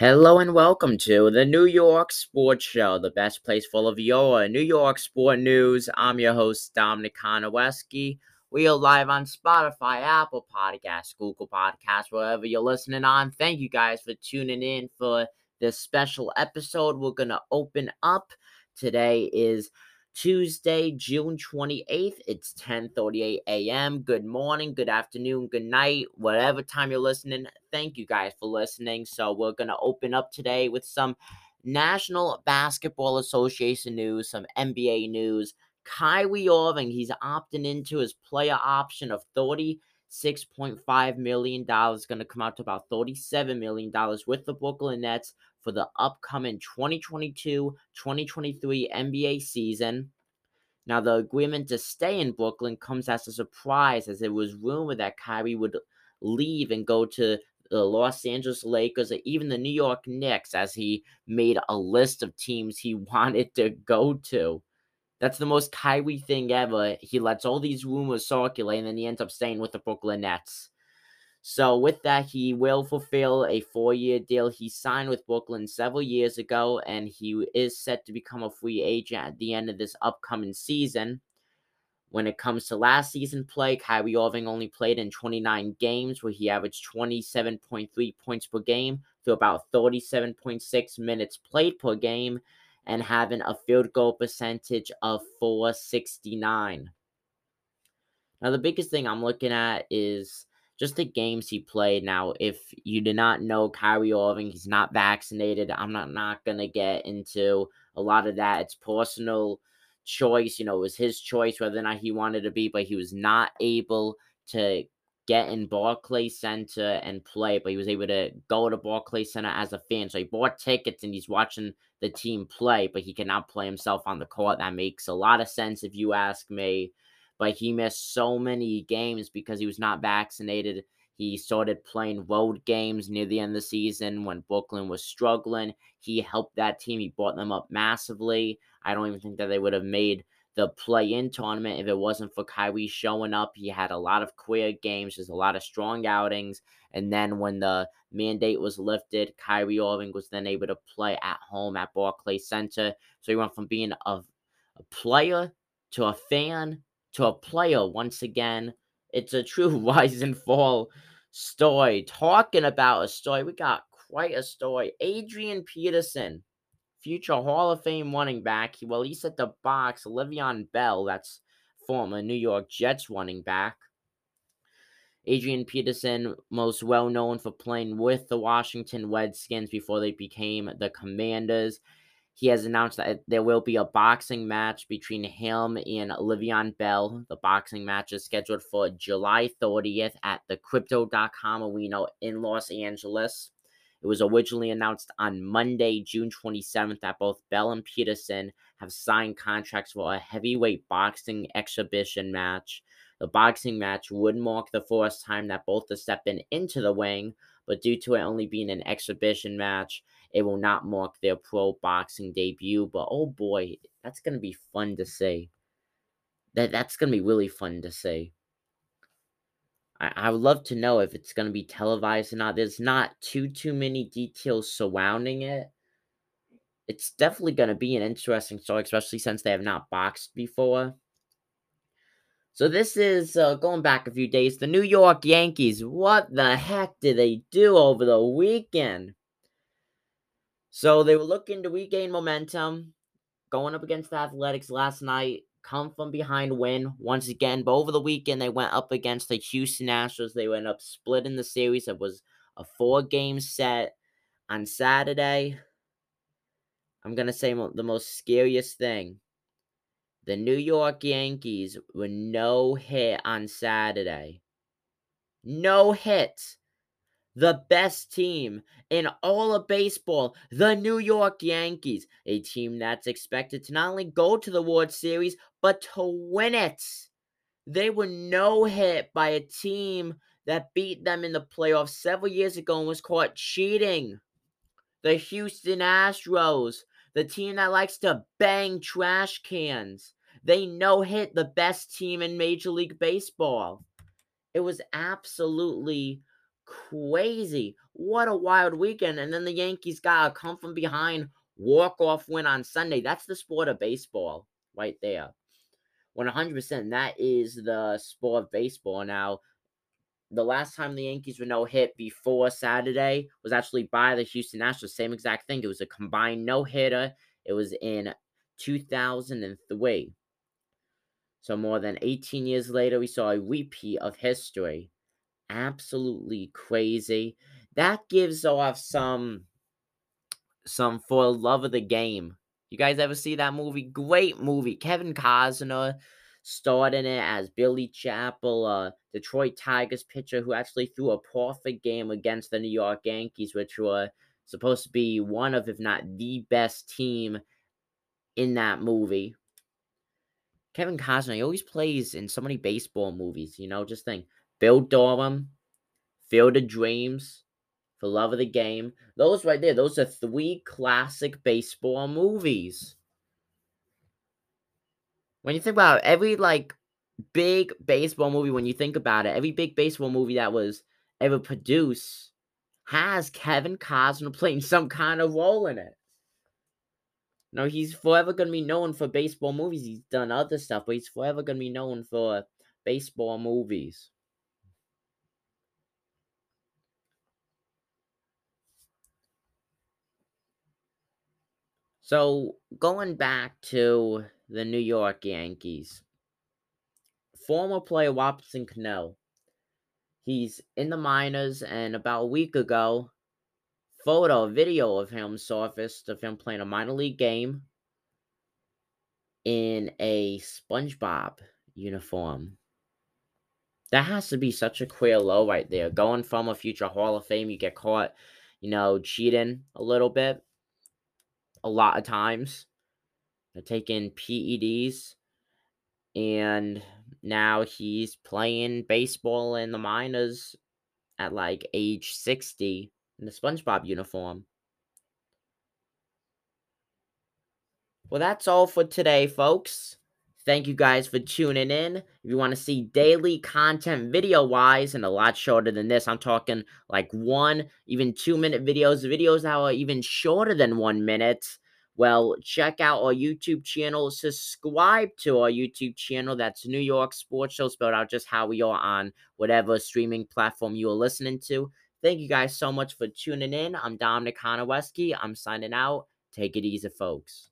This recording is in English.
Hello and welcome to the New York Sports Show, the best place full of your New York sport news. I'm your host, Dominic Konoweski. We are live on Spotify, Apple Podcasts, Google Podcasts, wherever you're listening on. Thank you guys for tuning in for this special episode. We're going to open up. Today is Tuesday, June 28th. It's 10:38 a.m. Good morning, good afternoon, good night, whatever time you're listening. Thank you guys for listening. So we're going to open up today with some National Basketball Association news, some NBA news. Kyrie Irving, he's opting into his player option of $36.5 million. It's going to come out to about $37 million with the Brooklyn Nets for the upcoming 2022-2023 NBA season. Now, the agreement to stay in Brooklyn comes as a surprise, as it was rumored that Kyrie would leave and go to the Los Angeles Lakers or even the New York Knicks, as he made a list of teams he wanted to go to. That's the most Kyrie thing ever. He lets all these rumors circulate, and then he ends up staying with the Brooklyn Nets. So with that, he will fulfill a 4-year deal he signed with Brooklyn several years ago, and he is set to become a free agent at the end of this upcoming season. When it comes to last season play, Kyrie Irving only played in 29 games, where he averaged 27.3 points per game to about 37.6 minutes played per game, and having a field goal percentage of .469. Now, the biggest thing I'm looking at is just the games he played. Now, if you do not know Kyrie Irving, he's not vaccinated. I'm not going to get into a lot of that. It's personal choice. You know, it was his choice whether or not he wanted to be, but he was not able to get in Barclays Center and play, but he was able to go to Barclays Center as a fan. So he bought tickets and he's watching the team play, but he cannot play himself on the court. That makes a lot of sense if you ask me. But he missed so many games because he was not vaccinated. He started playing road games near the end of the season when Brooklyn was struggling. He helped that team. He brought them up massively. I don't even think that they would have made the play-in tournament if it wasn't for Kyrie showing up. He had a lot of career games. There's a lot of strong outings. And then when the mandate was lifted, Kyrie Irving was then able to play at home at Barclays Center. So he went from being a player to a fan to a player once again. It's a true rise and fall story. Talking about a story, we got quite a story. Adrian Peterson, future Hall of Fame running back. Well, he set the box. Le'Veon Bell, that's former New York Jets running back. Adrian Peterson, most well-known for playing with the Washington Redskins before they became the Commanders. He has announced that there will be a boxing match between him and Le'Veon Bell. The boxing match is scheduled for July 30th at the Crypto.com Arena in Los Angeles. It was originally announced on Monday, June 27th, that both Bell and Peterson have signed contracts for a heavyweight boxing exhibition match. The boxing match would mark the first time that both are stepping into the ring, but due to it only being an exhibition match, it will not mark their pro boxing debut. But oh boy, that's going to be fun to see. That's going to be really fun to see. I would love to know if it's going to be televised or not. There's not too many details surrounding it. It's definitely going to be an interesting story, especially since they have not boxed before. So this is, going back a few days, the New York Yankees. What the heck did they do over the weekend? So they were looking to regain momentum, going up against the Athletics last night. Come from behind win once again, but over the weekend they went up against the Houston Astros. They went up split in the series. It was a 4-game set on Saturday. I'm going to say the most scariest thing. The New York Yankees were no hit on Saturday. No hit. The best team in all of baseball, the New York Yankees, a team that's expected to not only go to the World Series, but to win it. They were no-hit by a team that beat them in the playoffs several years ago and was caught cheating. The Houston Astros, the team that likes to bang trash cans, they no-hit the best team in Major League Baseball. It was absolutely crazy. What a wild weekend. And then the Yankees got a come from behind walk-off win on Sunday. That's the sport of baseball right there. 100%. That is the sport of baseball. Now, the last time the Yankees were no-hit before Saturday was actually by the Houston Astros. Same exact thing. It was a combined no-hitter. It was in 2003. So more than 18 years later, we saw a repeat of history. Absolutely crazy. That gives off some For Love of the Game. You guys ever see that movie? Great movie. Kevin Costner starred in it as Billy Chappell, Detroit Tigers pitcher who actually threw a perfect game against the New York Yankees, which were supposed to be one of, if not the best team in that movie. Kevin Costner, he always plays in so many baseball movies, you know, just think. Bull Durham, Field of Dreams, For Love of the Game. Those right there, those are three classic baseball movies. When you think about it, every, big baseball movie, when you think about it, every big baseball movie that was ever produced has Kevin Costner playing some kind of role in it. No, he's forever going to be known for baseball movies. He's done other stuff, but he's forever going to be known for baseball movies. So, going back to the New York Yankees, former player Robinson Cano, he's in the minors, and about a week ago, video of him surfaced of him playing a minor league game in a SpongeBob uniform. That has to be such a queer low right there. Going from a future Hall of Fame, you get caught, cheating a little bit. A lot of times. They're taking PEDs. And now he's playing baseball in the minors at age 60 in the SpongeBob uniform. Well, that's all for today, folks. Thank you guys for tuning in. If you want to see daily content video-wise, and a lot shorter than this, I'm talking 1, even 2-minute videos, videos that are even shorter than 1 minute, well, check out our YouTube channel. Subscribe to our YouTube channel. That's New York Sports Show, spelled out just how we are on whatever streaming platform you are listening to. Thank you guys so much for tuning in. I'm Dominic Konoweski. I'm signing out. Take it easy, folks.